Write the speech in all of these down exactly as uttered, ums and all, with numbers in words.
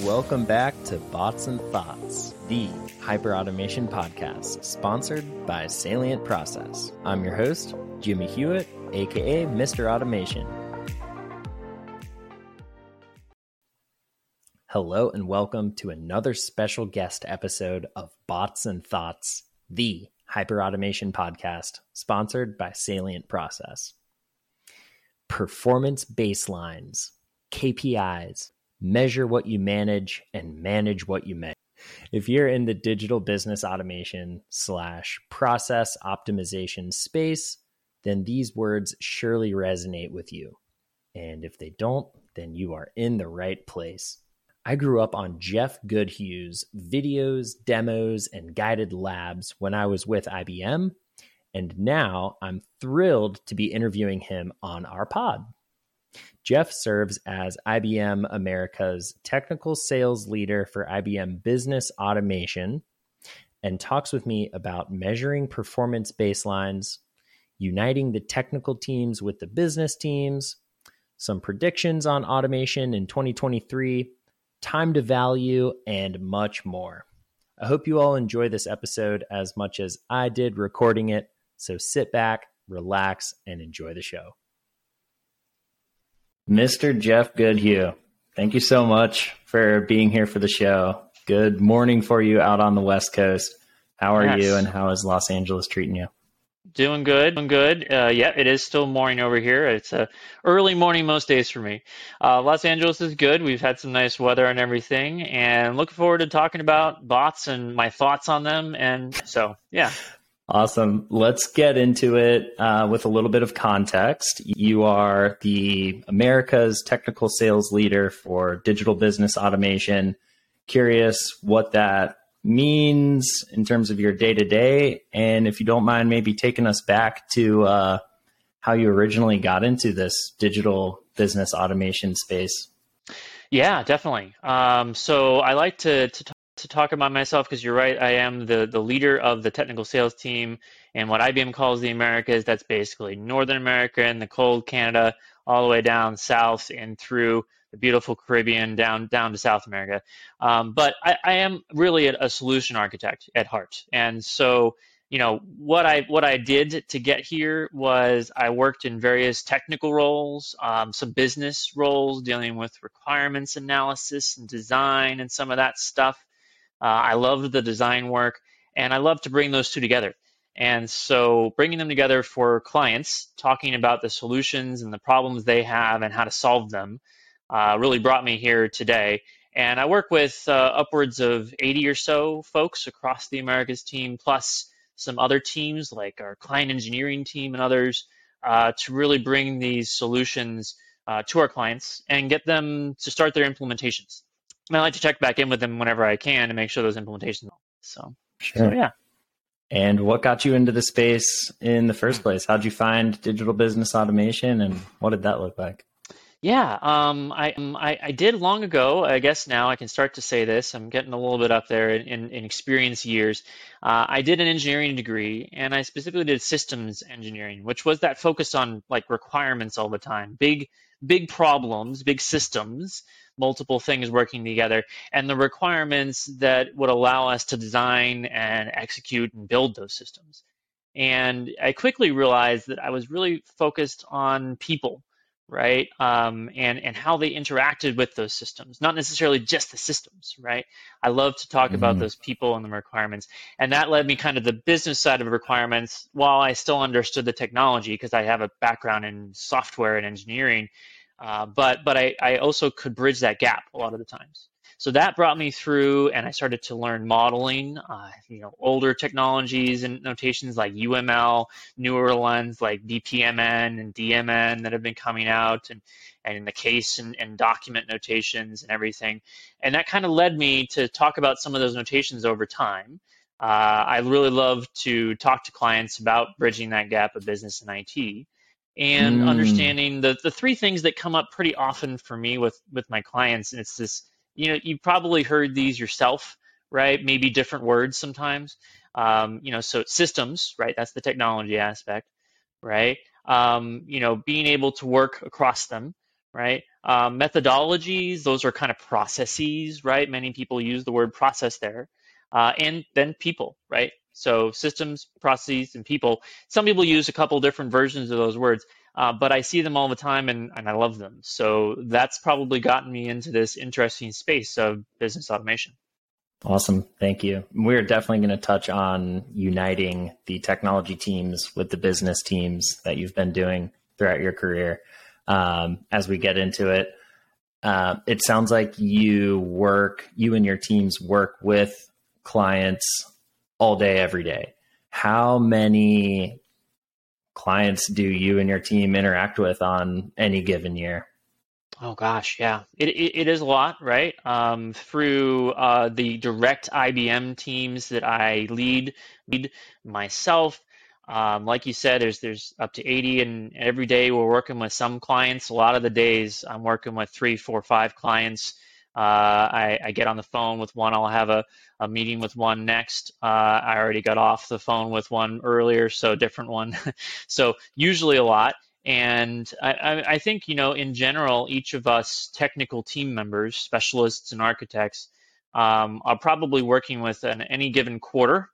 Welcome back to Bots and Thoughts, the hyperautomation podcast sponsored by Salient Process. I'm your host, Jimmy Hewitt, aka Mister Automation. Hello and welcome to another special guest episode of Bots and Thoughts, the hyperautomation podcast sponsored by Salient Process. Performance baselines, K P Is, measure what you manage and manage what you measure. If you're in the digital business automation slash process optimization space, then these words surely resonate with you. And if they don't, then you are in the right place. I grew up on Jeff Goodhue's videos, demos, and guided labs when I was with I B M. And now I'm thrilled to be interviewing him on our pod. Jeff serves as I B M America's technical sales leader for I B M Business Automation and talks with me about measuring performance baselines, uniting the technical teams with the business teams, some predictions on automation in twenty twenty-three, time to value, and much more. I hope you all enjoy this episode as much as I did recording it, so sit back, relax, and enjoy the show. Mister Jeff Goodhue, thank you so much for being here for the show. Good morning for you out on the West Coast. How are yes. you, and how is Los Angeles treating you? Doing good, doing good. Uh, yeah, it is still morning over here. It's a early morning most days for me. Uh, Los Angeles is good. We've had some nice weather and everything, and looking forward to talking about bots and my thoughts on them. And so, yeah. Awesome. Let's get into it uh, with a little bit of context. You are the America's technical sales leader for digital business automation. Curious what that means in terms of your day-to-day. And if you don't mind, maybe taking us back to uh, how you originally got into this digital business automation space. Yeah, definitely. Um, so I like to, to talk to talk about myself, because you're right, I am the, the leader of the technical sales team, and what I B M calls the Americas, that's basically Northern America and the cold Canada, all the way down south and through the beautiful Caribbean down down to South America. Um, but I, I am really a, a solution architect at heart. And so, you know, what I what I did to get here was I worked in various technical roles, um, some business roles dealing with requirements analysis and design and some of that stuff. Uh, I loved the design work, and I love to bring those two together. And so bringing them together for clients, talking about the solutions and the problems they have and how to solve them uh, really brought me here today. And I work with uh, upwards of eighty or so folks across the Americas team, plus some other teams like our client engineering team and others uh, to really bring these solutions uh, to our clients and get them to start their implementations. And I like to check back in with them whenever I can to make sure those implementations. So, sure. so yeah. And what got you into the space in the first place? How'd you find digital business automation, and what did that look like? Yeah, um, I, um, I I did long ago. I guess now I can start to say this. I'm getting a little bit up there in, in, in experience years. Uh, I did an engineering degree, and I specifically did systems engineering, which was that focus on like requirements all the time, big big problems, big systems, multiple things working together, and the requirements that would allow us to design and execute and build those systems. And I quickly realized that I was really focused on people, right? Um, and, and how they interacted with those systems, not necessarily just the systems, right? I love to talk mm-hmm. about those people and the requirements. And that led me kind of the business side of requirements, while I still understood the technology because I have a background in software and engineering. Uh, but but I, I also could bridge that gap a lot of the times. So that brought me through, and I started to learn modeling, uh, you know, older technologies and notations like U M L, newer ones like B P M N and D M N that have been coming out, and, and in the case and, and document notations and everything. And that kind of led me to talk about some of those notations over time. Uh, I really love to talk to clients about bridging that gap of business and I T. And mm. understanding the, the three things that come up pretty often for me with, with my clients. And it's this, you know, you probably heard these yourself, right? Maybe different words sometimes. Um, you know, so systems, right? That's the technology aspect, right? Um, you know, being able to work across them, right? Um, methodologies, those are kind of processes, right? Many people use the word process there. Uh, and then people, right? So systems, processes, and people. Some people use a couple different versions of those words, uh, but I see them all the time and, and I love them. So that's probably gotten me into this interesting space of business automation. Awesome. Thank you. We're definitely going to touch on uniting the technology teams with the business teams that you've been doing throughout your career um, as we get into it. Uh, it sounds like you work, you and your teams work with clients all day, every day. How many clients do you and your team interact with on any given year? Oh gosh, yeah, it, it it is a lot, right? Um, through uh, the direct I B M teams that I lead, lead myself, um, like you said, there's there's up to eighty, and every day we're working with some clients. A lot of the days I'm working with three, four, five clients. Uh, I, I get on the phone with one. I'll have a, a meeting with one next. Uh, I already got off the phone with one earlier, so different one. So usually a lot. And I, I think, you know, in general, each of us technical team members, specialists and architects, um, are probably working with an any given quarter,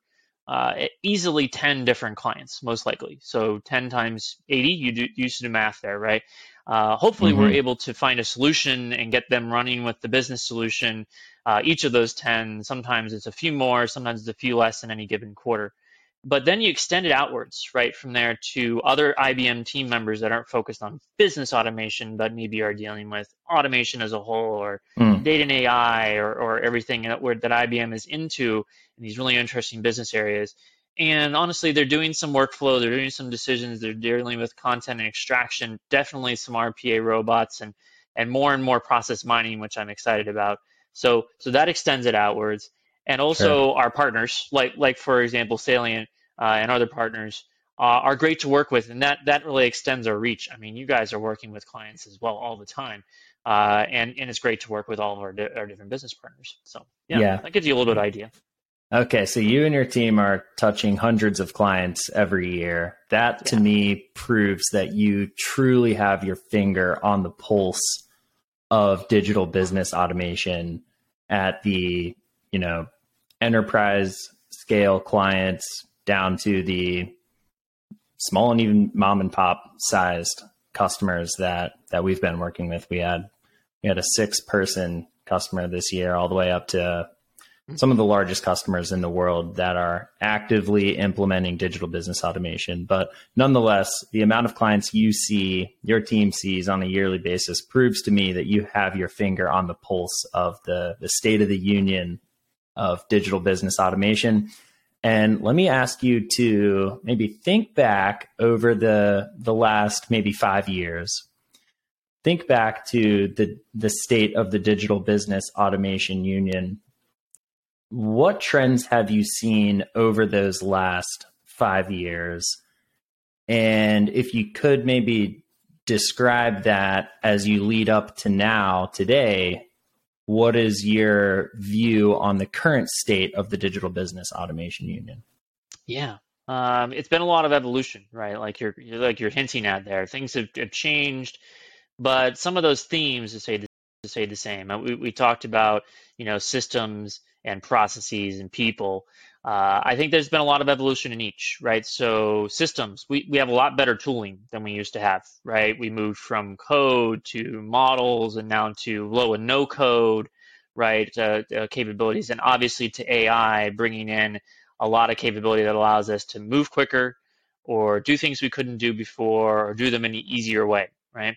uh, easily ten different clients, most likely. So ten times eighty, you do you should do math there, right? Uh, hopefully mm-hmm. we're able to find a solution and get them running with the business solution. Uh, each of those ten, sometimes it's a few more, sometimes it's a few less in any given quarter. But then you extend it outwards, right, from there to other I B M team members that aren't focused on business automation, but maybe are dealing with automation as a whole or mm. data and A I or, or everything that, we're, that I B M is into in these really interesting business areas. And honestly, they're doing some workflow, they're doing some decisions, they're dealing with content and extraction, definitely some R P A robots and and more and more process mining, which I'm excited about. So so that extends it outwards. And also sure. our partners, like like for example, Salient uh, and other partners, uh, are great to work with, and that that really extends our reach. I mean, you guys are working with clients as well all the time, uh, and and it's great to work with all of our di- our different business partners. So yeah, yeah, that gives you a little bit of idea. Okay, so you and your team are touching hundreds of clients every year. That to yeah. me proves that you truly have your finger on the pulse of digital business automation at the you know. enterprise scale clients down to the small and even mom and pop sized customers that, that we've been working with. We had, we had a six person customer this year, all the way up to some of the largest customers in the world that are actively implementing digital business automation. But nonetheless, the amount of clients you see, your team sees on a yearly basis proves to me that you have your finger on the pulse of the, the state of the union of digital business automation. And let me ask you to maybe think back over the the last maybe five years. Think back to the, the state of the digital business automation union. What trends have you seen over those last five years? And if you could maybe describe that as you lead up to now, today, what is your view on the current state of the digital business automation union? Yeah, um, it's been a lot of evolution, right? Like you're, you're like you're hinting at there. Things have, have changed, but some of those themes to say the, to say the same. We, we talked about you know systems and processes and people. Uh, I think there's been a lot of evolution in each, right? So systems, we we have a lot better tooling than we used to have, right? We moved from code to models and now to low and no code, right? Uh, uh, capabilities, and obviously to A I, bringing in a lot of capability that allows us to move quicker or do things we couldn't do before or do them in an easier way, right?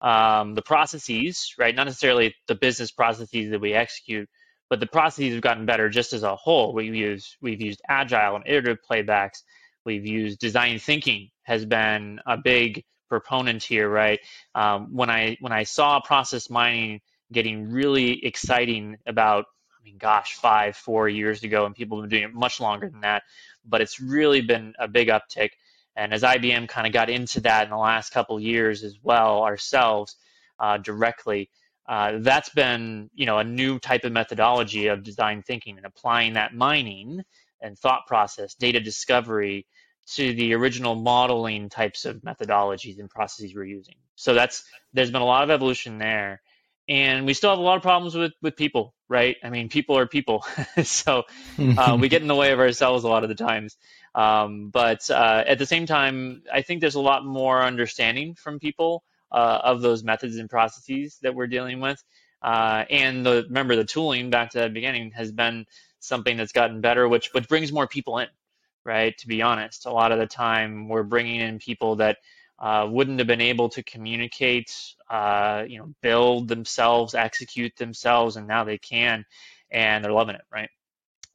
Um, the processes, right? Not necessarily the business processes that we execute, but the processes have gotten better just as a whole. We use, we've used agile and iterative playbacks. We've used design thinking has been a big proponent here, right? Um, when I when I saw process mining getting really exciting about, I mean, gosh, five, four years ago, and people have been doing it much longer than that, but it's really been a big uptick. And as I B M kind of got into that in the last couple of years as well ourselves uh, directly, Uh, that's been, you know, a new type of methodology of design thinking and applying that mining and thought process, data discovery to the original modeling types of methodologies and processes we're using. So that's, there's been a lot of evolution there. And we still have a lot of problems with, with people, right? I mean, people are people. so uh, we get in the way of ourselves a lot of the times. Um, but uh, at the same time, I think there's a lot more understanding from people uh, of those methods and processes that we're dealing with. Uh, and the, remember, the tooling, back to the beginning, has been something that's gotten better, which, which brings more people in, right? To be honest, a lot of the time we're bringing in people that Uh, wouldn't have been able to communicate, uh, you know, build themselves, execute themselves, and now they can, and they're loving it, right?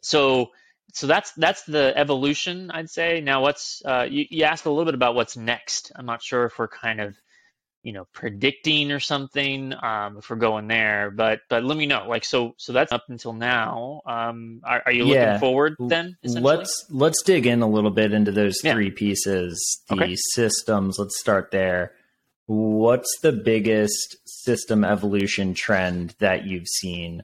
So, so that's that's the evolution, I'd say. Now, what's uh, you, you asked a little bit about what's next. I'm not sure if we're kind of, you know, predicting or something, um, if we're going there, but but let me know. Like, so so that's up until now. Um, are, are you yeah. looking forward then? Let's let's dig in a little bit into those yeah. three pieces. The okay. systems. Let's start there. What's the biggest system evolution trend that you've seen?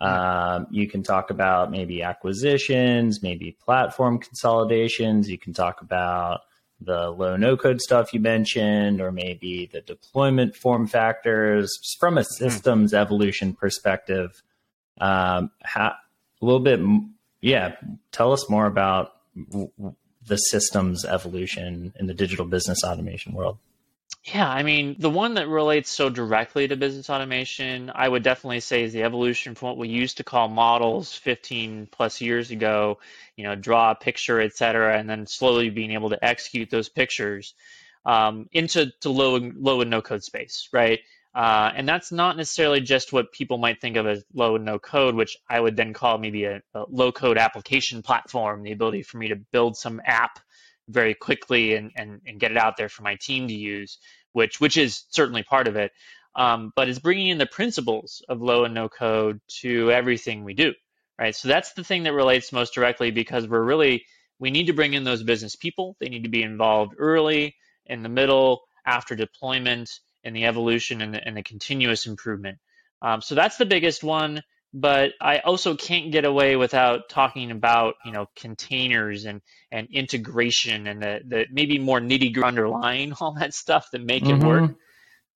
Um, you can talk about maybe acquisitions, maybe platform consolidations. You can talk about the low no-code stuff you mentioned, or maybe the deployment form factors. Just from a systems evolution perspective, um, how, a little bit, yeah, tell us more about w- w- the systems evolution in the digital business automation world. Yeah, I mean, the one that relates so directly to business automation, I would definitely say, is the evolution from what we used to call models fifteen plus years ago, you know, draw a picture, et cetera, and then slowly being able to execute those pictures um, into to low, low and no code space, right? Uh, and that's not necessarily just what people might think of as low and no code, which I would then call maybe a, a low code application platform, the ability for me to build some app very quickly and, and, and get it out there for my team to use, which which is certainly part of it. Um, but it's bringing in the principles of low and no code to everything we do, right? So that's the thing that relates most directly, because we're really, we need to bring in those business people. They need to be involved early, in the middle, after deployment, in the evolution and the, and the continuous improvement. Um, so that's the biggest one. But I also can't get away without talking about, you know, containers and, and integration and the, the maybe more nitty-gritty underlying all that stuff that make mm-hmm. it work.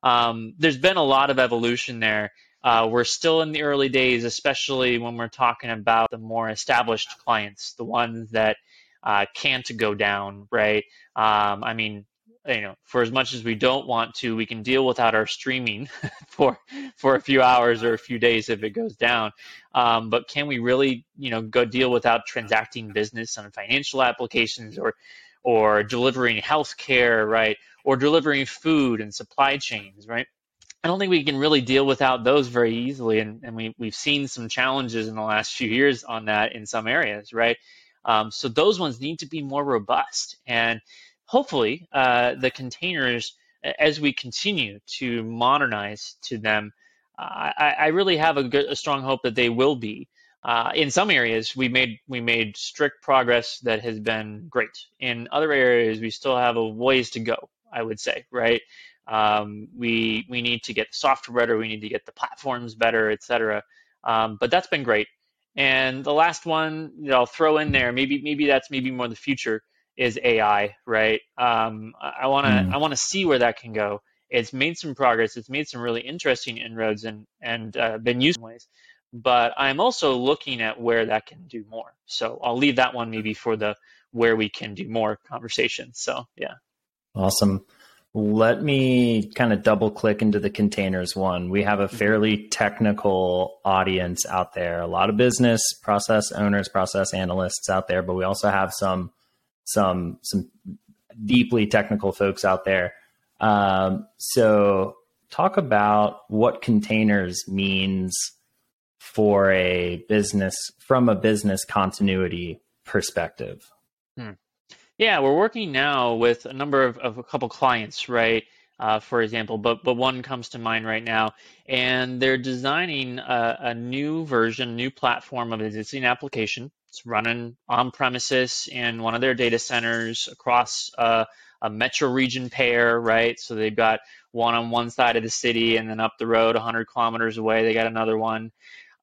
Um, there's been a lot of evolution there. Uh, we're still in the early days, especially when we're talking about the more established clients, the ones that uh, can't go down, right? Um, I mean, you know, for as much as we don't want to, we can deal without our streaming for for a few hours or a few days if it goes down. Um, but can we really, you know, go deal without transacting business on financial applications or or delivering healthcare, right? Or delivering food and supply chains, right? I don't think we can really deal without those very easily. And, and we, we've seen some challenges in the last few years on that in some areas, right? Um, so those ones need to be more robust. And hopefully, uh, the containers, as we continue to modernize to them, uh, I, I really have a, good, a strong hope that they will be. Uh, in some areas, we made we made strict progress that has been great. In other areas, we still have a ways to go, I would say, right? Um, we we need to get the software better. We need to get the platforms better, et cetera. Um, but that's been great. And the last one that I'll throw in there, maybe maybe that's maybe more the future, is A I, right? Um, I want to mm. I want to see where that can go. It's made some progress. It's made some really interesting inroads and and uh, been used in ways. But I'm also looking at where that can do more. So I'll leave that one maybe for the where we can do more conversation. So yeah, awesome. Let me kind of double click into the containers one. We have a fairly mm-hmm. technical audience out there. A lot of business process owners, process analysts out there, but we also have some. some some deeply technical folks out there. Um, so talk about what containers means for a business, from a business continuity perspective. Hmm. Yeah, we're working now with a number of, of a couple clients, right? Uh, for example, but but one comes to mind right now, and they're designing a, a new version, new platform of an existing application. It's running on premises in one of their data centers across uh, a metro region pair, right? So they've got one on one side of the city, and then up the road, one hundred kilometers away, they got another one,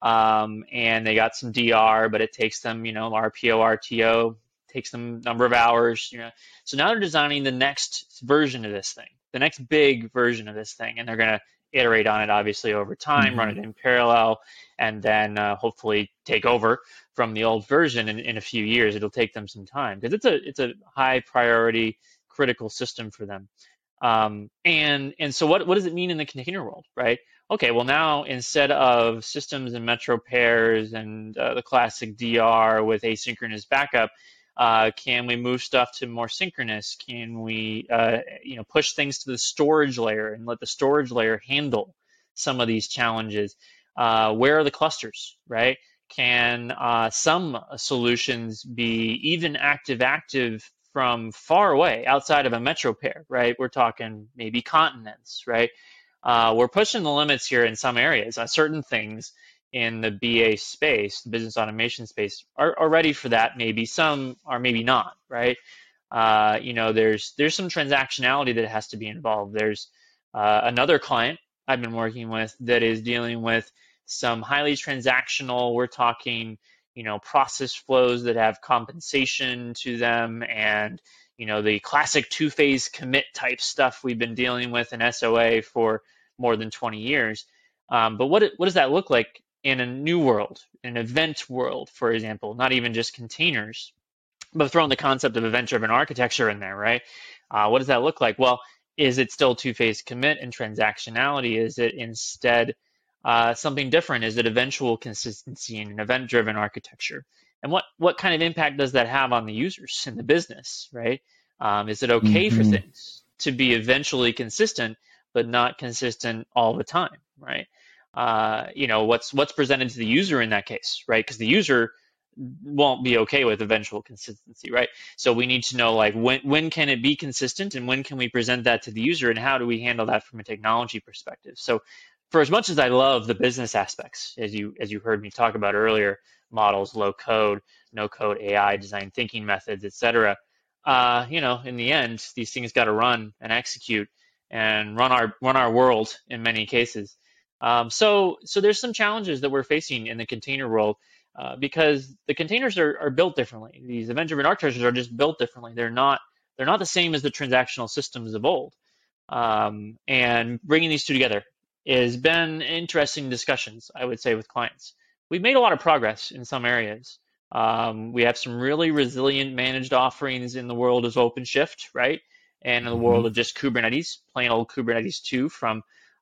um, and they got some D R, but it takes them, you know, R P O, R T O, takes them a number of hours, you know. So now they're designing the next version of this thing. the next big version of this thing, and they're going to iterate on it, obviously, over time, mm-hmm. run it in parallel, and then uh, hopefully take over from the old version in, in a few years. It'll take them some time because it's a it's a high priority, critical system for them. Um, and and so what, what does it mean in the container world, right? Okay, well now instead of systems and metro pairs and uh, the classic D R with asynchronous backup, uh, can we move stuff to more synchronous? Can we uh, you know push things to the storage layer and let the storage layer handle some of these challenges? Uh, where are the clusters, right? Can uh, some solutions be even active-active from far away, outside of a metro pair, right? We're talking maybe continents, right? Uh, we're pushing the limits here in some areas. Uh, certain things in the B A space, the business automation space, are, are ready for that maybe. Some are maybe not, right? Uh, you know, there's there's some transactionality that has to be involved. There's uh, another client I've been working with that is dealing with some highly transactional, we're talking, you know, process flows that have compensation to them and, you know, the classic two-phase commit type stuff we've been dealing with in S O A for more than twenty years. Um, but what what does that look like in a new world, in an event world, for example, not even just containers, but throwing the concept of event-driven architecture in there, right? Uh, what does that look like? Well, is it still two-phase commit and transactionality? Is it instead Uh, something different? Is it eventual consistency in an event-driven architecture? And what, what kind of impact does that have on the users and the business, right? Um, is it okay mm-hmm. for things to be eventually consistent, but not consistent all the time, right? Uh, you know, what's what's presented to the user in that case, right? Because the user won't be okay with eventual consistency, right? So we need to know, like, when when can it be consistent and when can we present that to the user, and how do we handle that from a technology perspective? So for as much as I love the business aspects, as you as you heard me talk about earlier, models, low code, no code, A I, design thinking methods, et cetera, uh, you know, in the end, these things got to run and execute and run our run our world in many cases. Um, so so there's some challenges that we're facing in the container world uh, because the containers are, are built differently. These event-driven architectures are just built differently. They're not they're not the same as the transactional systems of old. Um, and bringing these two together has been interesting discussions, I would say, with clients. We've made a lot of progress in some areas. Um, we have some really resilient managed offerings in the world of OpenShift, right? And in the world of just Kubernetes, plain old Kubernetes two from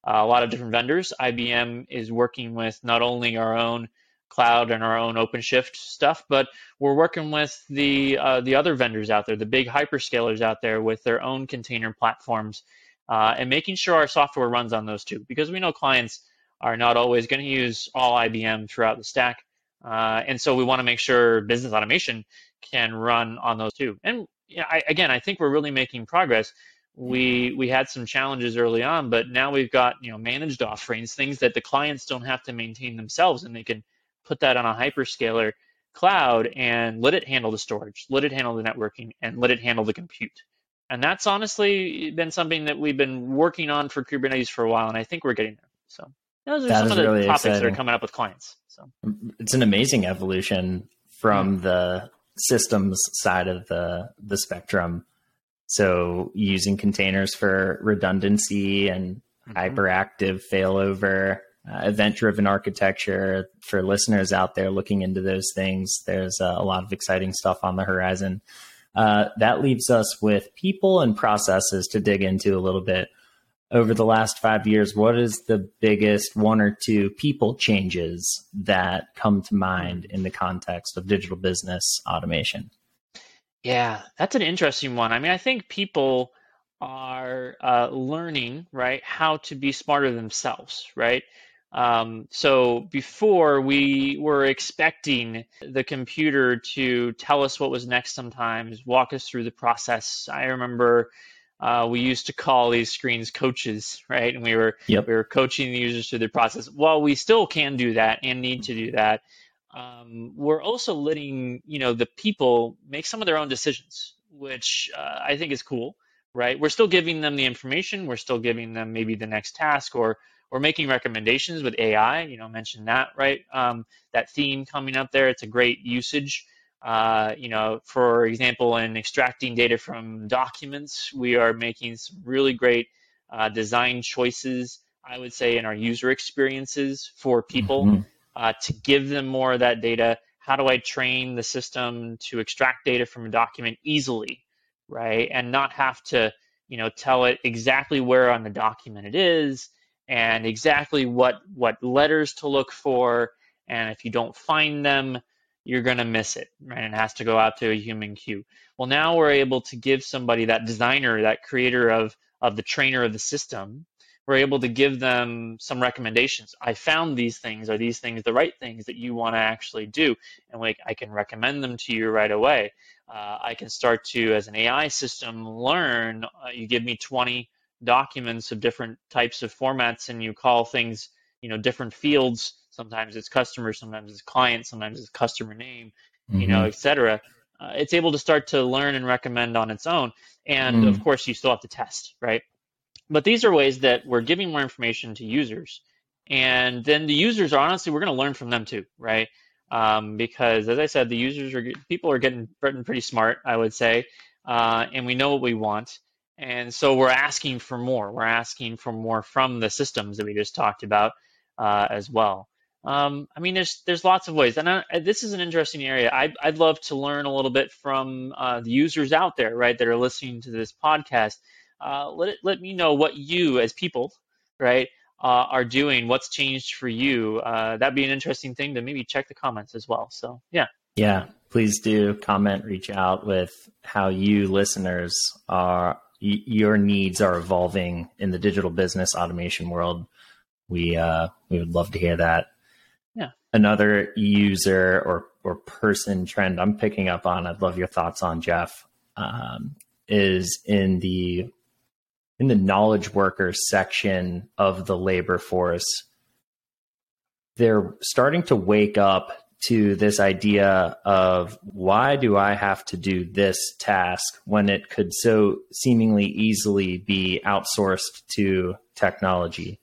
uh, a lot of different vendors. I B M is working with not only our own cloud and our own OpenShift stuff, but we're working with the uh, the other vendors out there, the big hyperscalers out there with their own container platforms. Uh, and making sure our software runs on those two, because we know clients are not always going to use all I B M throughout the stack. Uh, and so we want to make sure business automation can run on those two. And you know, I, again, I think we're really making progress. We we had some challenges early on, but now we've got you know managed offerings, things that the clients don't have to maintain themselves, and they can put that on a hyperscaler cloud and let it handle the storage, let it handle the networking, and let it handle the compute. And that's honestly been something that we've been working on for Kubernetes for a while, and I think we're getting there. So those are that some of the really topics exciting. that are coming up with clients. So it's an amazing evolution from mm-hmm. the systems side of the the spectrum. So using containers for redundancy and mm-hmm. hyperactive failover, uh, event-driven architecture. For listeners out there looking into those things, there's uh, a lot of exciting stuff on the horizon. Uh, that leaves us with people and processes to dig into a little bit. Over the last five years, what is the biggest one or two people changes that come to mind in the context of digital business automation? Yeah, that's an interesting one. I mean, I think people are uh, learning, right, how to be smarter themselves, right? Um, so before we were expecting the computer to tell us what was next sometimes, walk us through the process. I remember uh, we used to call these screens coaches, right? And we were yep. we were coaching the users through the process. While we still can do that and need to do that, um, we're also letting you know the people make some of their own decisions, which uh, I think is cool, right? We're still giving them the information. We're still giving them maybe the next task or We're making recommendations with A I, you know, mention that, right? Um, that theme coming up there, it's a great usage. Uh, you know, for example, in extracting data from documents, we are making some really great uh, design choices, I would say, in our user experiences for people, mm-hmm. uh, to give them more of that data. How do I train the system to extract data from a document easily, right? And not have to, you know, tell it exactly where on the document it is and exactly what what letters to look for. And if you don't find them, you're going to miss it, right? And it has to go out to a human queue. Well, now we're able to give somebody, that designer, that creator of, of the trainer of the system, we're able to give them some recommendations. I found these things. Are these things the right things that you want to actually do? And like, I can recommend them to you right away. Uh, I can start to, as an A I system, learn. Uh, you give me twenty documents of different types of formats, and you call things, you know, different fields. Sometimes it's customer, sometimes it's client, sometimes it's customer name, mm-hmm. you know, et cetera. Uh, it's able to start to learn and recommend on its own. And mm-hmm. of course, you still have to test, right? But these are ways that we're giving more information to users. And then the users are, honestly, we're going to learn from them too, right? Um, because as I said, the users are, people are getting pretty smart, I would say. Uh, and we know what we want. And so we're asking for more. We're asking for more from the systems that we just talked about uh, as well. Um, I mean, there's there's lots of ways. And I, this is an interesting area. I, I'd love to learn a little bit from uh, the users out there, right, that are listening to this podcast. Uh, let it, let me know what you, as people, right, uh, are doing. What's changed for you? Uh, that'd be an interesting thing to maybe check the comments as well. So yeah, yeah, please do comment, reach out with how you listeners are. Y- your needs are evolving in the digital business automation world. We uh, we would love to hear that. Yeah. Another user or or person trend I'm picking up on, I'd love your thoughts on, Jeff, um, is in the in the knowledge worker section of the labor force. They're starting to wake up to this idea of, why do I have to do this task when it could so seemingly easily be outsourced to technology?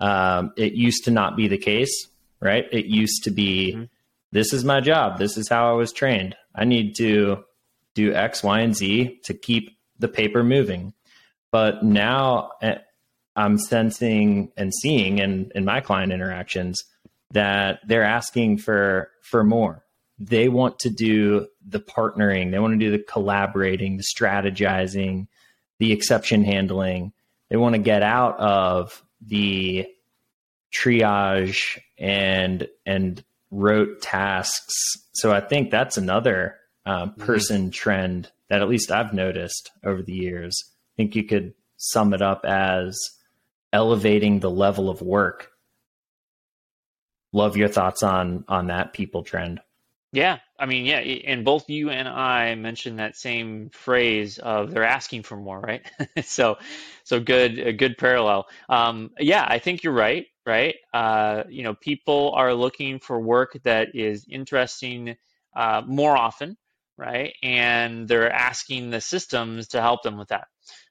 Um, it used to not be the case, right? It used to be, mm-hmm. this is my job. This is how I was trained. I need to do X, Y, and Z to keep the paper moving. But now I'm sensing and seeing in, in my client interactions that they're asking for, for more. They want to do the partnering. They want to do the collaborating, the strategizing, the exception handling. They want to get out of the triage and, and rote tasks. So I think that's another uh, person mm-hmm. trend that at least I've noticed over the years. I think you could sum it up as elevating the level of work. Love your thoughts on on that people trend. Yeah, I mean, yeah, and both you and I mentioned that same phrase of, they're asking for more, right? so, so good, a good parallel. Um, yeah, I think you're right, right? Uh, you know, people are looking for work that is interesting uh, more often, right? And they're asking the systems to help them with that.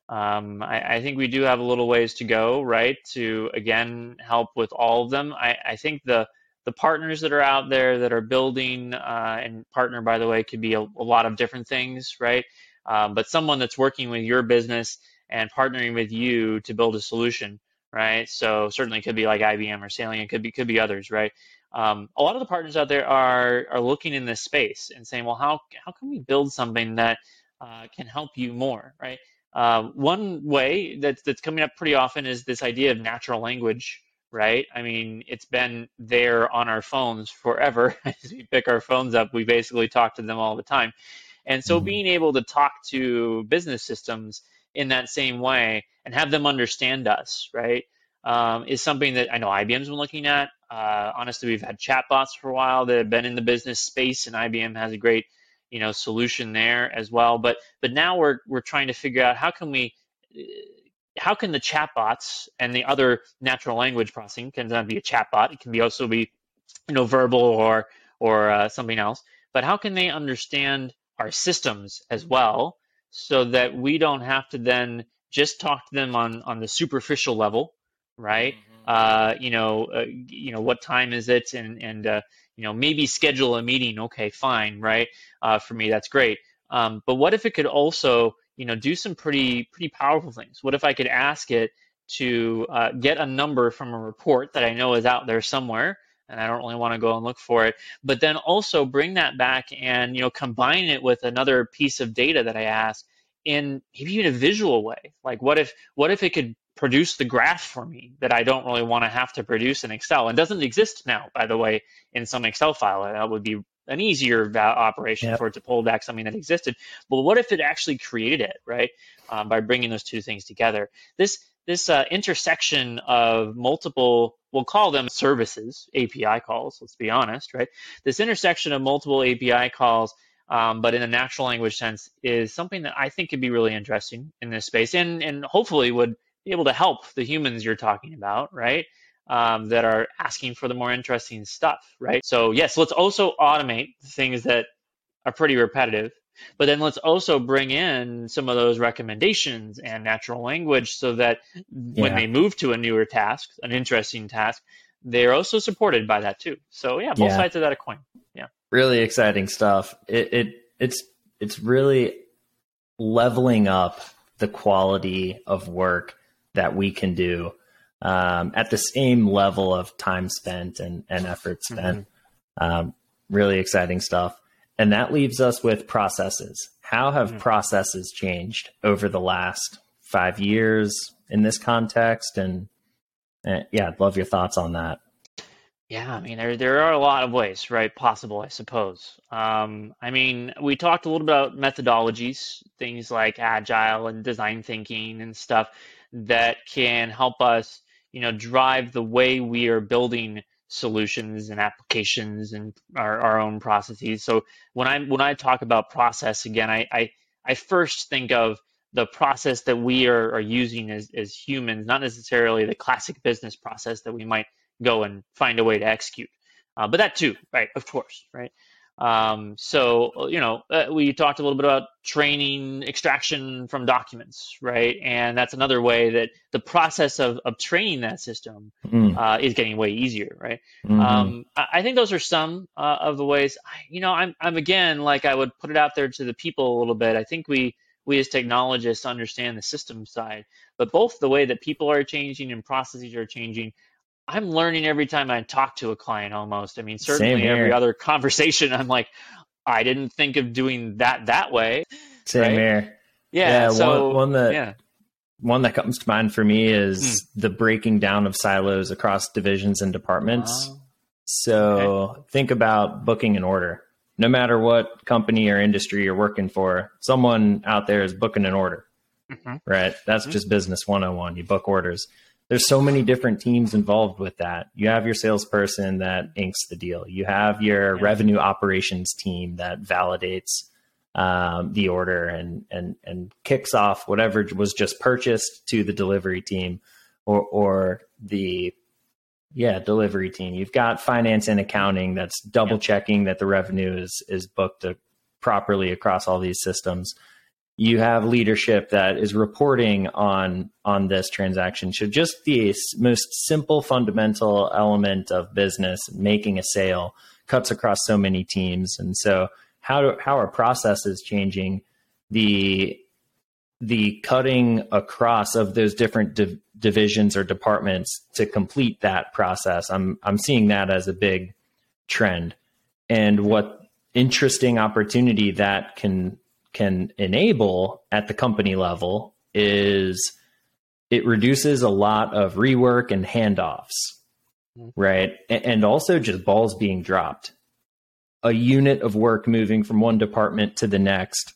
Um, I, I think we do have a little ways to go, right, to, again, help with all of them. I, I think the the partners that are out there that are building, uh, and partner, by the way, could be a, a lot of different things, right? Um, but someone that's working with your business and partnering with you to build a solution, right? So certainly could be like I B M or Salient, could be could be others, right? Um, a lot of the partners out there are are looking in this space and saying, well, how how can we build something that uh, can help you more, right? Uh, one way that's, that's coming up pretty often is this idea of natural language, right? I mean, it's been there on our phones forever. As we pick our phones up, we basically talk to them all the time. And so mm-hmm. being able to talk to business systems in that same way and have them understand us, right, um, is something that I know I B M's been looking at. Uh, honestly, we've had chatbots for a while that have been in the business space, and I B M has a great you know, solution there as well. But, but now we're, we're trying to figure out how can we, how can the chatbots and the other natural language processing, can not be a chatbot. It can be also be, you know, verbal or, or uh, something else, but how can they understand our systems as well, so that we don't have to then just talk to them on, on the superficial level, right? Mm-hmm. Uh, you know, uh, you know, what time is it? And, and, uh, you know, maybe schedule a meeting. Okay, fine, right? Uh, for me, that's great. Um, but what if it could also, you know, do some pretty, pretty powerful things? What if I could ask it, to uh, get a number from a report that I know is out there somewhere, and I don't really want to go and look for it, but then also bring that back and, you know, combine it with another piece of data that I ask in maybe in a visual way. Like what if, what if it could produce the graph for me that I don't really want to have to produce in Excel, and doesn't exist now, by the way, in some Excel file. That would be an easier operation yep. for it to pull back something that existed. But what if it actually created it, right? Um, by bringing those two things together. This this uh, intersection of multiple, we'll call them services, A P I calls, let's be honest, right? This intersection of multiple A P I calls, um, but in a natural language sense, is something that I think could be really interesting in this space, and and hopefully would be able to help the humans you're talking about, right? Um, that are asking for the more interesting stuff, right? So yes, let's also automate things that are pretty repetitive, but then let's also bring in some of those recommendations and natural language so that yeah. when they move to a newer task, an interesting task, they're also supported by that too. So yeah, both yeah. sides of that a coin. Yeah. Really exciting stuff. It, it it's it's really leveling up the quality of work that we can do um, at the same level of time spent and, and effort spent. Mm-hmm. Um, really exciting stuff. And that leaves us with processes. How have mm-hmm. processes changed over the last five years in this context? And, and yeah, I'd love your thoughts on that. Yeah, I mean, there there are a lot of ways, right, possible, I suppose. Um, I mean, we talked a little bit about methodologies, things like agile and design thinking and stuff that can help us, you know, drive the way we are building solutions and applications and our, our own processes. So when I when I talk about process, again, I I, I first think of the process that we are, are using as, as humans, not necessarily the classic business process that we might go and find a way to execute. Uh, but that too, right? Of course, right? Um, so, you know, uh, we talked a little bit about training, extraction from documents, right? And that's another way that the process of, of training that system mm. uh, is getting way easier, right? Mm-hmm. Um, I, I think those are some uh, of the ways, you know, I'm, I'm again, like I would put it out there to the people a little bit. I think we, we as technologists understand the system side, but both the way that people are changing and processes are changing, I'm learning every time I talk to a client almost. I mean, certainly every other conversation, I'm like, I didn't think of doing that that way. Same right? here. Yeah. yeah so, one, one, that, yeah. one that comes to mind for me is mm. the breaking down of silos across divisions and departments. Wow. So okay. think about booking an order. No matter what company or industry you're working for, someone out there is booking an order, mm-hmm. right? That's mm-hmm. just business one oh one. You book orders. There's so many different teams involved with that. You have your salesperson that inks the deal. You have your yeah. revenue operations team that validates um, the order and and and kicks off whatever was just purchased to the delivery team or or the yeah delivery team. You've got finance and accounting that's double checking that the revenue is is booked properly across all these systems. You have leadership that is reporting on on this transaction. So just the most simple fundamental element of business, making a sale, cuts across so many teams. And so how do, how are processes changing the the cutting across of those different div- divisions or departments to complete that process? I'm I'm seeing that as a big trend. And what interesting opportunity that can can enable at the company level is it reduces a lot of rework and handoffs, right? And also just balls being dropped. A unit of work moving from one department to the next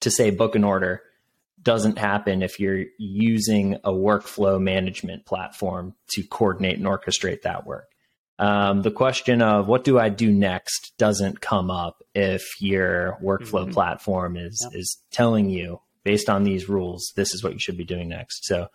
to say book an order doesn't happen if you're using a workflow management platform to coordinate and orchestrate that work. Um, the question of what do I do next doesn't come up if your workflow mm-hmm. platform is yep. is telling you based on these rules, this is what you should be doing next. So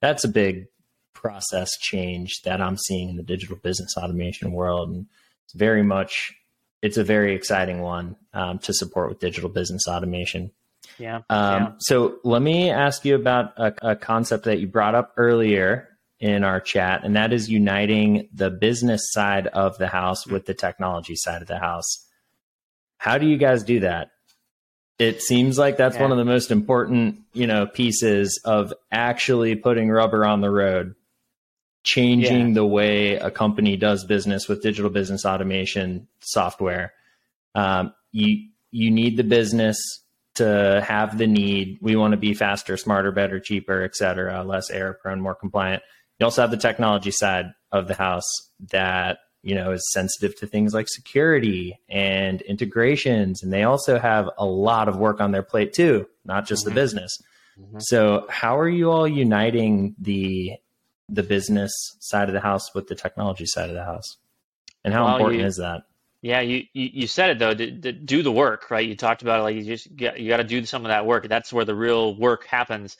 that's a big process change that I'm seeing in the digital business automation world. And it's very much, it's a very exciting one um, to support with digital business automation. Yeah. Um, yeah. So let me ask you about a, a concept that you brought up earlier in our chat, and that is uniting the business side of the house with the technology side of the house. How do you guys do that? It seems like that's yeah. one of the most important, you know, pieces of actually putting rubber on the road, changing yeah. the way a company does business with digital business automation software. Um, you you need the business to have the need. We want to be faster, smarter, better, cheaper, et cetera, less error prone, more compliant. You also have the technology side of the house that, you know, is sensitive to things like security and integrations. And they also have a lot of work on their plate too, not just mm-hmm. the business. Mm-hmm. So how are you all uniting the, the business side of the house with the technology side of the house? And how well, important you, is that? Yeah. You, you, you said it though, to, to do the work, right? You talked about it, like you just get, you got to do some of that work. That's where the real work happens.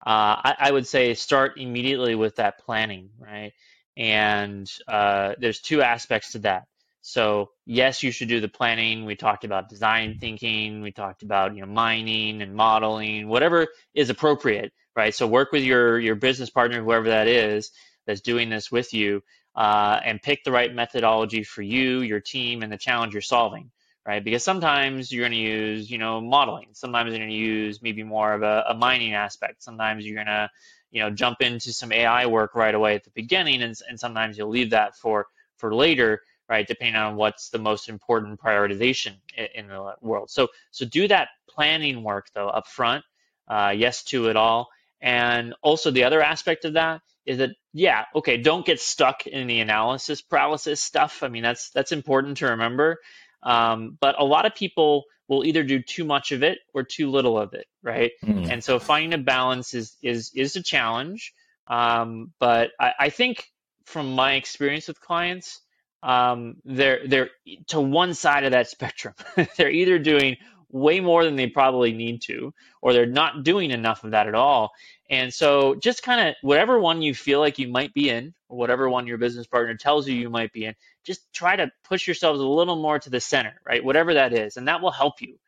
Uh, I, I would say start immediately with that planning, right? And uh, there's two aspects to that. So yes, you should do the planning. We talked about design thinking. We talked about, you know, mining and modeling, whatever is appropriate, right? So work with your your business partner, whoever that is, that's doing this with you, uh, and pick the right methodology for you, your team, and the challenge you're solving, right? Because sometimes you're going to use, you know, modeling. Sometimes you're going to use maybe more of a, a mining aspect. Sometimes you're going to you know, jump into some A I work right away at the beginning, and, and sometimes you'll leave that for, for later, right, depending on what's the most important prioritization in, in the world. So so do that planning work, though, up front, uh, yes to it all. And also the other aspect of that is that, yeah, okay, don't get stuck in the analysis paralysis stuff. I mean, that's that's important to remember. Um, but a lot of people will either do too much of it or too little of it, right? Mm. And so finding a balance is is is a challenge. Um, but I, I think from my experience with clients, um, they're they're to one side of that spectrum. They're either doing way more than they probably need to, or they're not doing enough of that at all. And so just kind of whatever one you feel like you might be in, or whatever one your business partner tells you you might be in, just try to push yourselves a little more to the center, right? Whatever that is, and that will help you.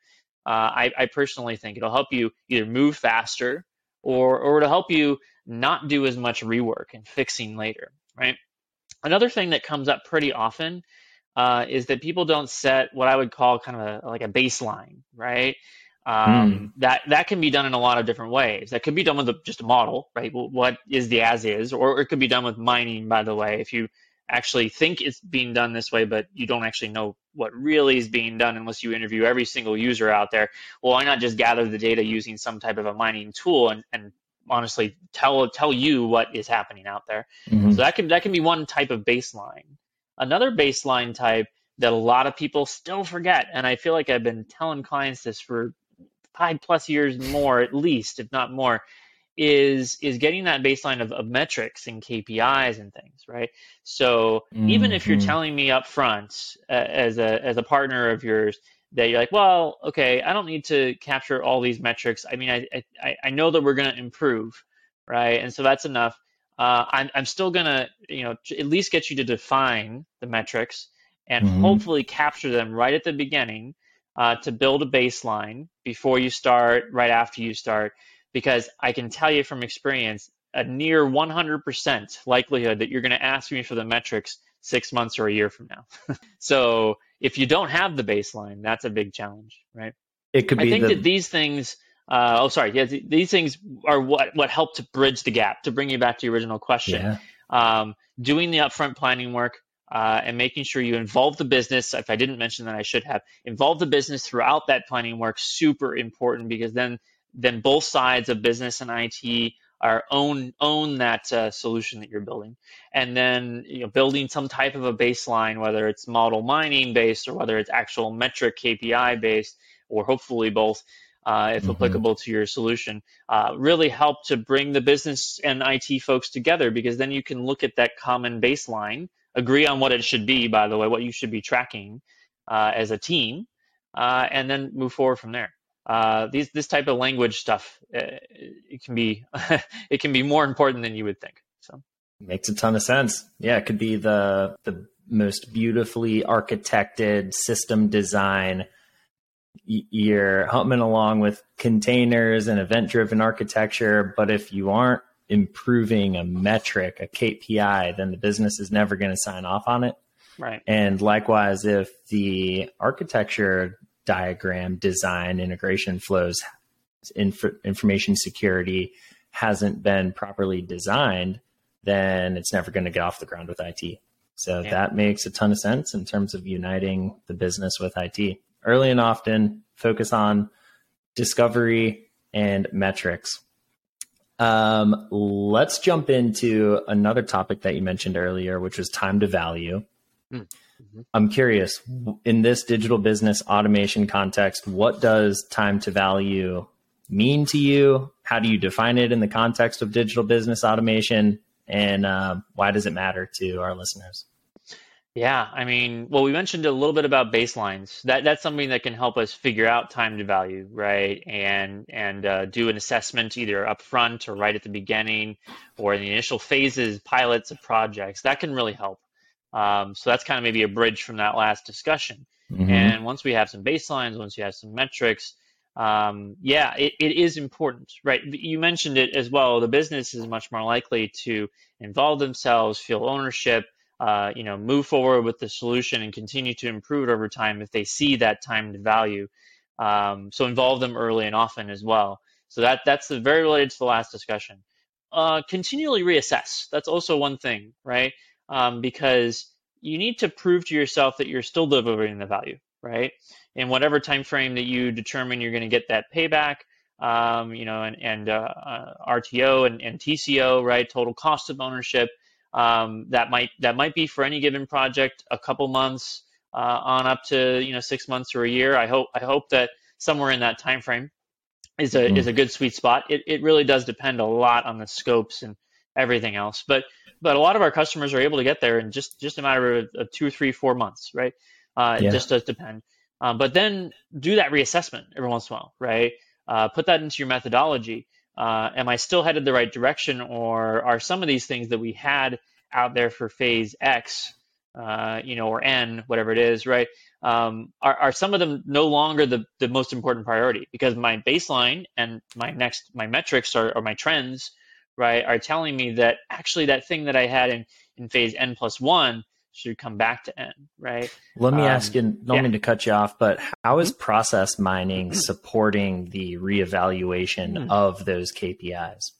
Uh, I, I personally think it'll help you either move faster or, or it'll help you not do as much rework and fixing later, right? Another thing that comes up pretty often uh, is that people don't set what I would call kind of a, like a baseline, right? Um, mm. That that can be done in a lot of different ways. That could be done with a, just a model, right? What is the as is, or, or it could be done with mining, by the way, if you actually think it's being done this way, but you don't actually know what really is being done unless you interview every single user out there. Well, why not just gather the data using some type of a mining tool and, and honestly tell tell you what is happening out there? Mm-hmm. So that can, that can be one type of baseline. Another baseline type that a lot of people still forget, and I feel like I've been telling clients this for five plus years more, at least, if not more, is is getting that baseline of, of metrics and K P Is and things, right? So mm-hmm. even if you're telling me up front uh, as a as a partner of yours that you're like, well, okay, I don't need to capture all these metrics. I mean, I I, I know that we're going to improve, right? And so that's enough. Uh, I'm I'm still going to, you know, at least get you to define the metrics and mm-hmm. hopefully capture them right at the beginning. Uh, to build a baseline before you start, right after you start, because I can tell you from experience, a near one hundred percent likelihood that you're going to ask me for the metrics six months or a year from now. So if you don't have the baseline, that's a big challenge, right? It could be. I think the... that these things, uh, oh, sorry, yeah, th- these things are what, what help to bridge the gap, to bring you back to your original question. Yeah. Um, doing the upfront planning work, Uh, and making sure you involve the business. If I didn't mention that, I should have. Involve the business throughout that planning work, super important, because then then both sides of business and I T are own own that uh, solution that you're building. And then, you know, building some type of a baseline, whether it's model mining based or whether it's actual metric K P I based, or hopefully both, uh, if mm-hmm. applicable to your solution, uh, really help to bring the business and I T folks together, because then you can look at that common baseline, agree on what it should be, by the way, what you should be tracking uh, as a team, uh, and then move forward from there. Uh, these, this type of language stuff, uh, it can be it can be more important than you would think. So makes a ton of sense. Yeah, it could be the the most beautifully architected system design. You're humming along with containers and event-driven architecture, but if you aren't improving a metric, a K P I, then the business is never going to sign off on it. Right. And likewise, if the architecture diagram, design, integration flows, inf- information security hasn't been properly designed, then it's never going to get off the ground with I T. So yeah. that makes a ton of sense in terms of uniting the business with I T. Early and often, focus on discovery and metrics. Um, let's jump into another topic that you mentioned earlier, which was time to value. Mm-hmm. I'm curious, in this digital business automation context, what does time to value mean to you? How do you define it in the context of digital business automation? And uh, why does it matter to our listeners? Yeah, I mean, well, we mentioned a little bit about baselines. That that's something that can help us figure out time to value, right? And and uh, do an assessment either upfront or right at the beginning, or in the initial phases, pilots of projects. That can really help. Um, so that's kind of maybe a bridge from that last discussion. Mm-hmm. And once we have some baselines, once you have some metrics, um, yeah, it, it is important, right? You mentioned it as well. The business is much more likely to involve themselves, feel ownership. Uh, you know, move forward with the solution and continue to improve it over time if they see that time to value. Um, so involve them early and often as well. So that that's the, very related to the last discussion. Uh, continually reassess. That's also one thing, right? Um, because you need to prove to yourself that you're still delivering the value, right? In whatever time frame that you determine you're going to get that payback, um, you know, and, and uh, uh, R T O and, and T C O, right? Total cost of ownership. Um, that might that might be for any given project a couple months uh, on up to you know six months or a year. I hope I hope that somewhere in that time frame is a mm-hmm. is a good sweet spot. It it really does depend a lot on the scopes and everything else. But but a lot of our customers are able to get there in just, just a matter of, of two, three, four months, right? Uh, yeah. It just does depend. Um, but then do that reassessment every once in a while, right? Uh, put that into your methodology. Uh, am I still headed the right direction, or are some of these things that we had out there for phase X, uh, you know, or N, whatever it is, right? Um, are, are some of them no longer the, the most important priority? Because my baseline and my next, my metrics are, or my trends, right, are telling me that actually that thing that I had in, in phase N plus one should come back to N, right? Let me um, ask you, don't yeah. mean to cut you off, but how is process mining supporting the reevaluation of those K P Is?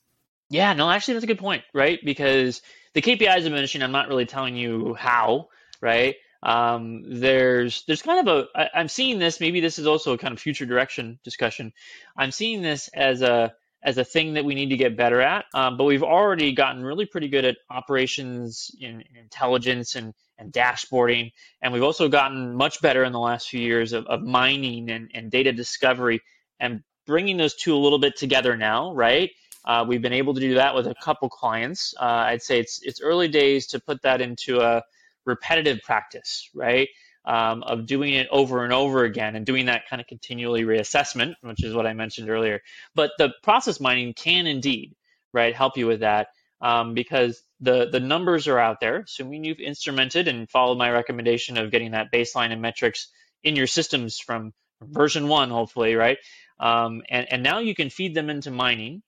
Yeah, no, actually that's a good point, right? Because the K P Is I'm mentioning, I'm not really telling you how, right? Um, there's there's kind of a, I, I'm seeing this, maybe this is also a kind of future direction discussion. I'm seeing this as a, as a thing that we need to get better at, um, but we've already gotten really pretty good at operations in, in intelligence and, and dashboarding. And we've also gotten much better in the last few years of, of mining and, and data discovery and bringing those two a little bit together now, right? Uh, we've been able to do that with a couple clients. Uh, I'd say it's it's early days to put that into a repetitive practice, right? Um, of doing it over and over again and doing that kind of continually reassessment, which is what I mentioned earlier. But the process mining can indeed, right, help you with that um, because the, the numbers are out there. Assuming you've instrumented and followed my recommendation of getting that baseline and metrics in your systems from version one, hopefully, right? Um, and, and now you can feed them into mining.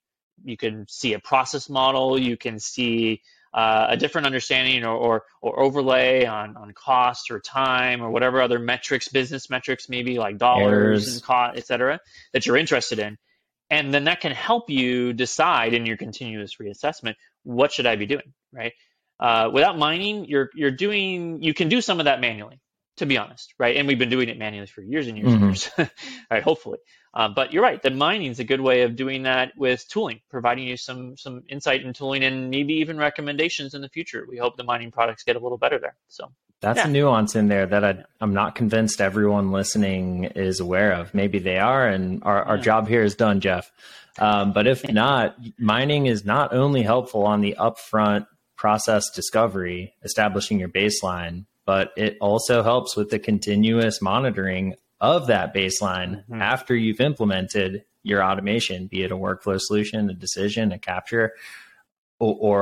You can see a process model. You can see Uh, a different understanding or, or or overlay on on cost or time or whatever other metrics, business metrics, maybe like dollars Errors. and cost, et cetera, that you're interested in. And then that can help you decide in your continuous reassessment, what should I be doing, right? Uh, without mining, you're you're doing, you can do some of that manually, to be honest, right? And we've been doing it manually for years and years mm-hmm. and years, all right, hopefully. Uh, but you're right, the mining is a good way of doing that with tooling, providing you some some insight and tooling and maybe even recommendations in the future. We hope the mining products get a little better there. So that's yeah. a nuance in there that I, I'm not convinced everyone listening is aware of. Maybe they are, and our, our yeah. job here is done, Jeff. Um, but if not, mining is not only helpful on the upfront process discovery, establishing your baseline, but it also helps with the continuous monitoring of that baseline mm-hmm. after you've implemented your automation, be it a workflow solution, a decision, a capture, or or,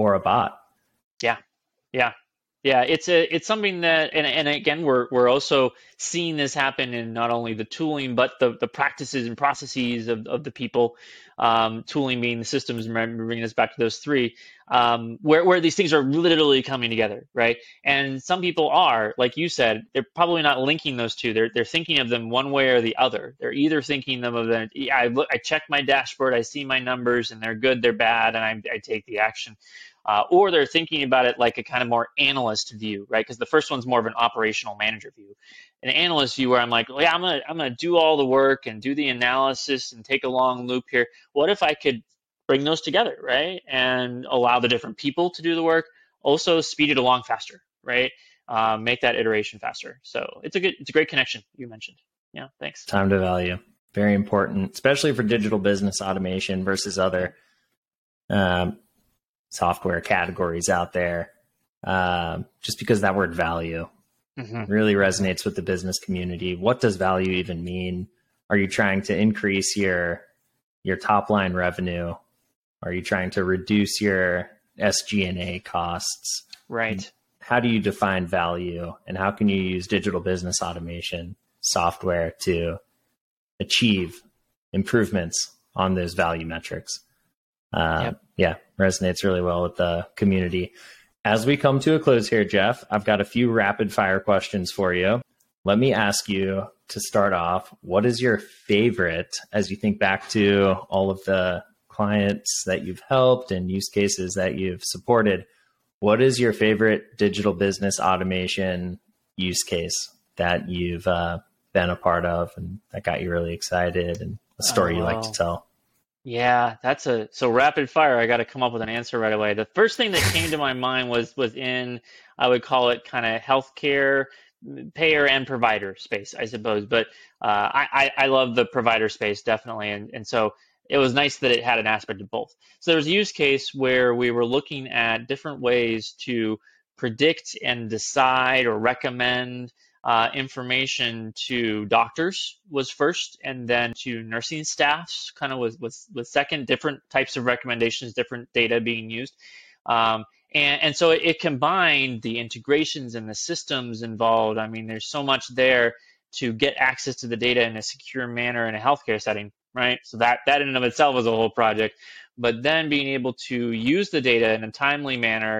or a bot. Yeah, yeah, Yeah, it's a it's something that, and, and again, we're we're also seeing this happen in not only the tooling, but the, the practices and processes of, of the people, um, tooling being the systems, bringing us back to those three, um, where, where these things are literally coming together, right? And some people are, like you said, they're probably not linking those two. They're they're thinking of them one way or the other. They're either thinking of them, I, look, I check my dashboard, I see my numbers, and they're good, they're bad, and I, I take the action. Uh, or they're thinking about it like a kind of more analyst view, right? Because the first one's more of an operational manager view. An analyst view where I'm like, well, yeah, I'm gonna I'm gonna do all the work and do the analysis and take a long loop here. What if I could bring those together, right? And allow the different people to do the work, also speed it along faster, right? Uh, make that iteration faster. So it's a good, it's a great connection you mentioned. Yeah, thanks. Time to value, very important, especially for digital business automation versus other Um, software categories out there, uh, just because that word value mm-hmm. really resonates with the business community. What does value even mean? Are you trying to increase your your top line revenue? Are you trying to reduce your S G and A costs? Right. How do you define value, and how can you use digital business automation software to achieve improvements on those value metrics? Uh, yep. Yeah, resonates really well with the community. As we come to a close here, Jeff, I've got a few rapid fire questions for you. Let me ask you to start off, what is your favorite, as you think back to all of the clients that you've helped and use cases that you've supported, what is your favorite digital business automation use case that you've uh, been a part of and that got you really excited, and a story oh. you like to tell? Yeah, that's a so rapid fire. I got to come up with an answer right away. The first thing that came to my mind was was in, I would call it kind of healthcare payer and provider space, I suppose. But uh, I, I I love the provider space, definitely, and and so it was nice that it had an aspect of both. So there was a use case where we were looking at different ways to predict and decide or recommend Uh, information to doctors was first, and then to nursing staffs kind of was, was, was second, different types of recommendations, different data being used. Um, and, and so it, it combined the integrations and the systems involved. I mean, there's so much there to get access to the data in a secure manner in a healthcare setting, right? So that, that in and of itself was a whole project. But then being able to use the data in a timely manner,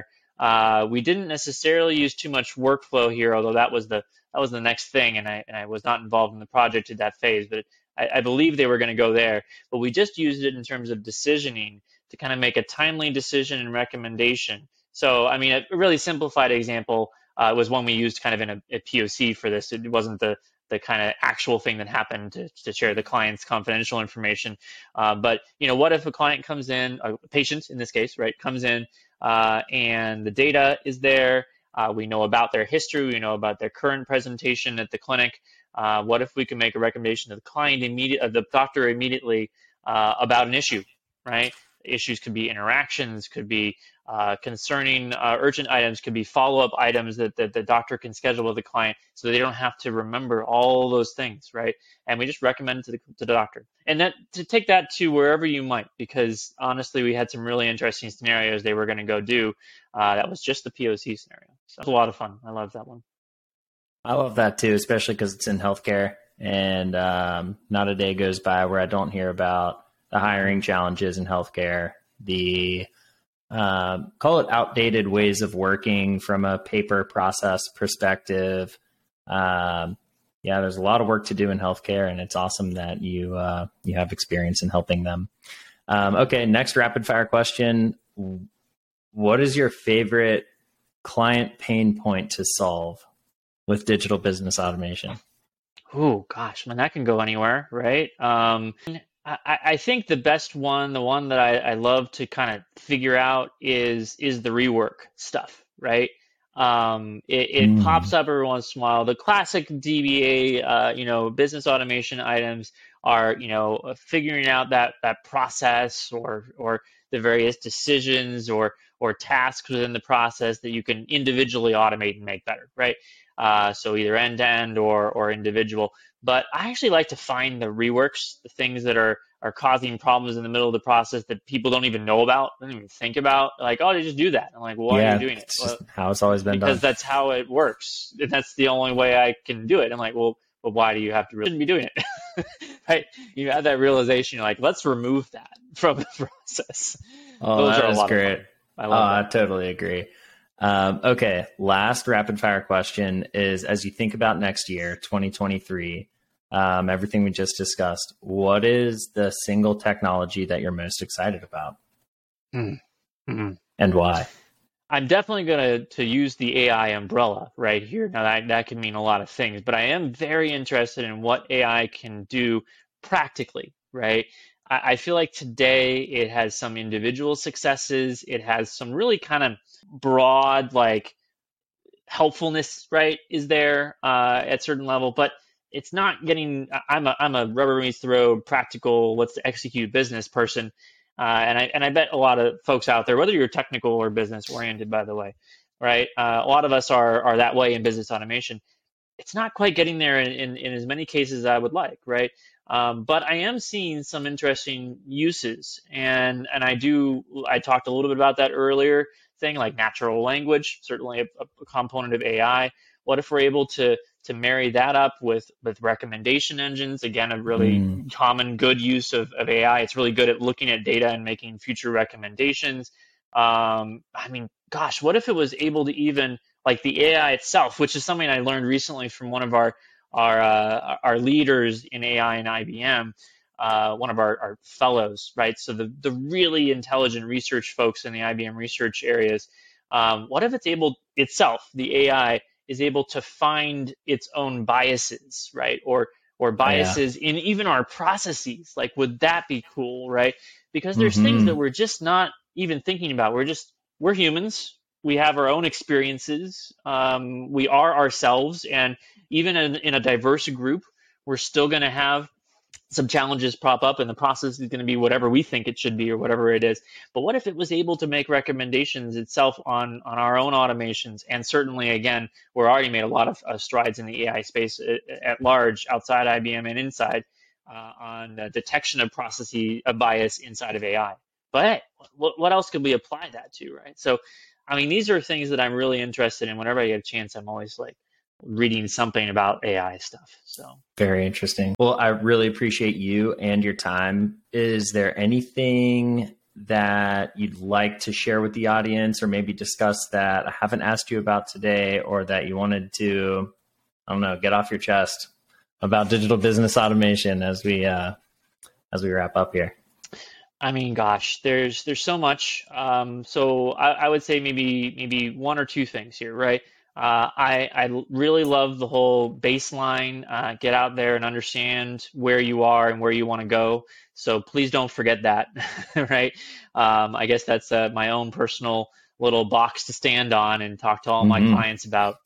uh, we didn't necessarily use too much workflow here, although that was the That was the next thing, and I and I was not involved in the project at that phase, but I, I believe they were going to go there. But we just used it in terms of decisioning to kind of make a timely decision and recommendation. So, I mean, a really simplified example uh, was one we used kind of in a, a P O C for this. It wasn't the the kind of actual thing that happened to, to share the client's confidential information. Uh, but, you know, what if a client comes in, a patient in this case, right, comes in uh, and the data is there. Uh, we know about their history. We know about their current presentation at the clinic. Uh, what if we can make a recommendation to the client immediate, uh, the doctor immediately uh, about an issue, right? Issues could be interactions, could be uh, concerning uh, urgent items, could be follow-up items that, that the doctor can schedule with the client, so they don't have to remember all those things, right? And we just recommend it to the, to the doctor. And that to take that to wherever you might, because honestly, we had some really interesting scenarios they were going to go do. Uh, that was just the P O C scenario. So it's a lot of fun. I love that one. I love that too, especially because it's in healthcare, and um, not a day goes by where I don't hear about the hiring challenges in healthcare, the uh, call it outdated ways of working from a paper process perspective. Um, yeah, there's a lot of work to do in healthcare, and it's awesome that you uh, you have experience in helping them. Um, okay, next rapid fire question. What is your favorite client pain point to solve with digital business automation? Oh, gosh, man, that can go anywhere, right? Um, I, I think the best one, the one that I, I love to kind of figure out is is the rework stuff, right? Um, it it mm. pops up every once in a while. The classic D B A, uh, you know, business automation items are, you know, figuring out that that process or or the various decisions or or tasks within the process that you can individually automate and make better, right? Uh, so either end-to-end or or individual. But I actually like to find the reworks, the things that are are causing problems in the middle of the process that people don't even know about, don't even think about. Like, oh, they just do that. I'm like, well, why yeah, are you doing it? Well, how it's always been because done. Because that's how it works. And that's the only way I can do it. I'm like, well, but why do you have to really be doing it? Right? You have that realization. You're like, let's remove that from the process. Oh, Those that are a lot great. Of I love oh, that. I totally agree. Um, okay. Last rapid fire question is, as you think about next year, twenty twenty-three, um, everything we just discussed, what is the single technology that you're most excited about mm-hmm. and why? I'm definitely going to to use the A I umbrella right here. Now that, that can mean a lot of things, but I am very interested in what A I can do practically, right? I, I feel like today it has some individual successes. It has some really kind of broad, like, helpfulness, right, is there uh, at certain level, but it's not getting, I'm a, I'm a rubber meets the road, practical, let's execute business person. Uh, and I and I bet a lot of folks out there, whether you're technical or business oriented, by the way, right? Uh, a lot of us are are that way in business automation. It's not quite getting there in, in, in as many cases as I would like, right? Um, but I am seeing some interesting uses. And and I do, I talked a little bit about that earlier thing, like natural language, certainly a, a component of A I. What if we're able to to marry that up with, with recommendation engines? Again, a really mm. common good use of, of A I. It's really good at looking at data and making future recommendations. Um, I mean, gosh, what if it was able to even, like the A I itself, which is something I learned recently from one of our our uh, our leaders in A I and I B M, uh, one of our, our fellows, right? So the, the really intelligent research folks in the I B M research areas, um, what if it's able itself, the A I, is able to find its own biases, right? Or or biases yeah. in even our processes. Like, would that be cool, right? Because there's mm-hmm. things that we're just not even thinking about. We're just, we're humans. We have our own experiences. Um, we are ourselves. And even in, in a diverse group, we're still going to have some challenges pop up, and the process is going to be whatever we think it should be or whatever it is. But what if it was able to make recommendations itself on, on our own automations? And certainly, again, we're already made a lot of uh, strides in the A I space at, at large, outside I B M and inside, uh, on the detection of process of bias inside of A I. But hey, what else could we apply that to, right? So, I mean, these are things that I'm really interested in. Whenever I get a chance, I'm always like, reading something about A I stuff. So very interesting. Well, I really appreciate you and your time. Is there anything that you'd like to share with the audience, or maybe discuss that I haven't asked you about today, or that you wanted to, I don't know, get off your chest about digital business automation as we uh, as we wrap up here? I mean, gosh, there's there's so much. Um, so I, I would say maybe maybe one or two things here, right? Uh, I, I really love the whole baseline, uh, get out there and understand where you are and where you want to go. So please don't forget that, right? Um, I guess that's uh, my own personal little box to stand on and talk to all mm-hmm. my clients about.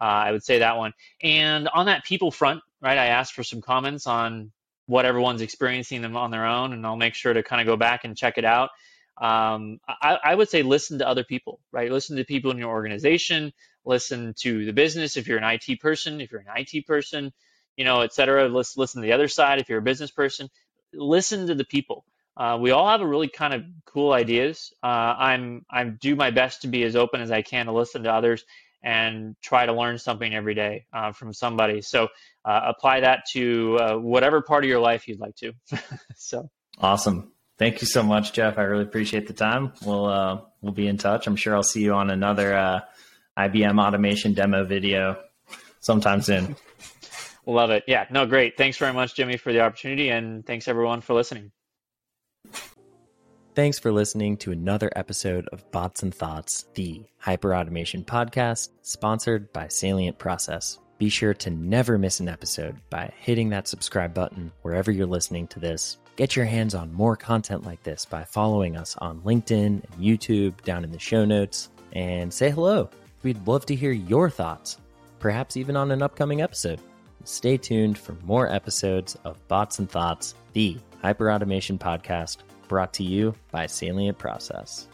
Uh, I would say that one. And on that people front, right, I asked for some comments on what everyone's experiencing them on their own, and I'll make sure to kind of go back and check it out. Um, I, I would say listen to other people, right? Listen to people in your organization, listen to the business. If you're an I T person, if you're an I T person, you know, et cetera, let's listen to the other side. If you're a business person, listen to the people. Uh, we all have a really kind of cool ideas. Uh, I'm, I do my best to be as open as I can to listen to others and try to learn something every day uh, from somebody. So, uh, apply that to, uh, whatever part of your life you'd like to. So. Awesome. Thank you so much, Jeff. I really appreciate the time. We'll uh, we'll be in touch. I'm sure I'll see you on another uh, I B M automation demo video sometime soon. Love it. Yeah, no, great. Thanks very much, Jimmy, for the opportunity. And thanks, everyone, for listening. Thanks for listening to another episode of Bots and Thoughts, the hyperautomation podcast sponsored by Salient Process. Be sure to never miss an episode by hitting that subscribe button wherever you're listening to this. Get your hands on more content like this by following us on LinkedIn and YouTube down in the show notes, and say hello. We'd love to hear your thoughts, perhaps even on an upcoming episode. Stay tuned for more episodes of Bots and Thoughts, the hyperautomation podcast brought to you by Salient Process.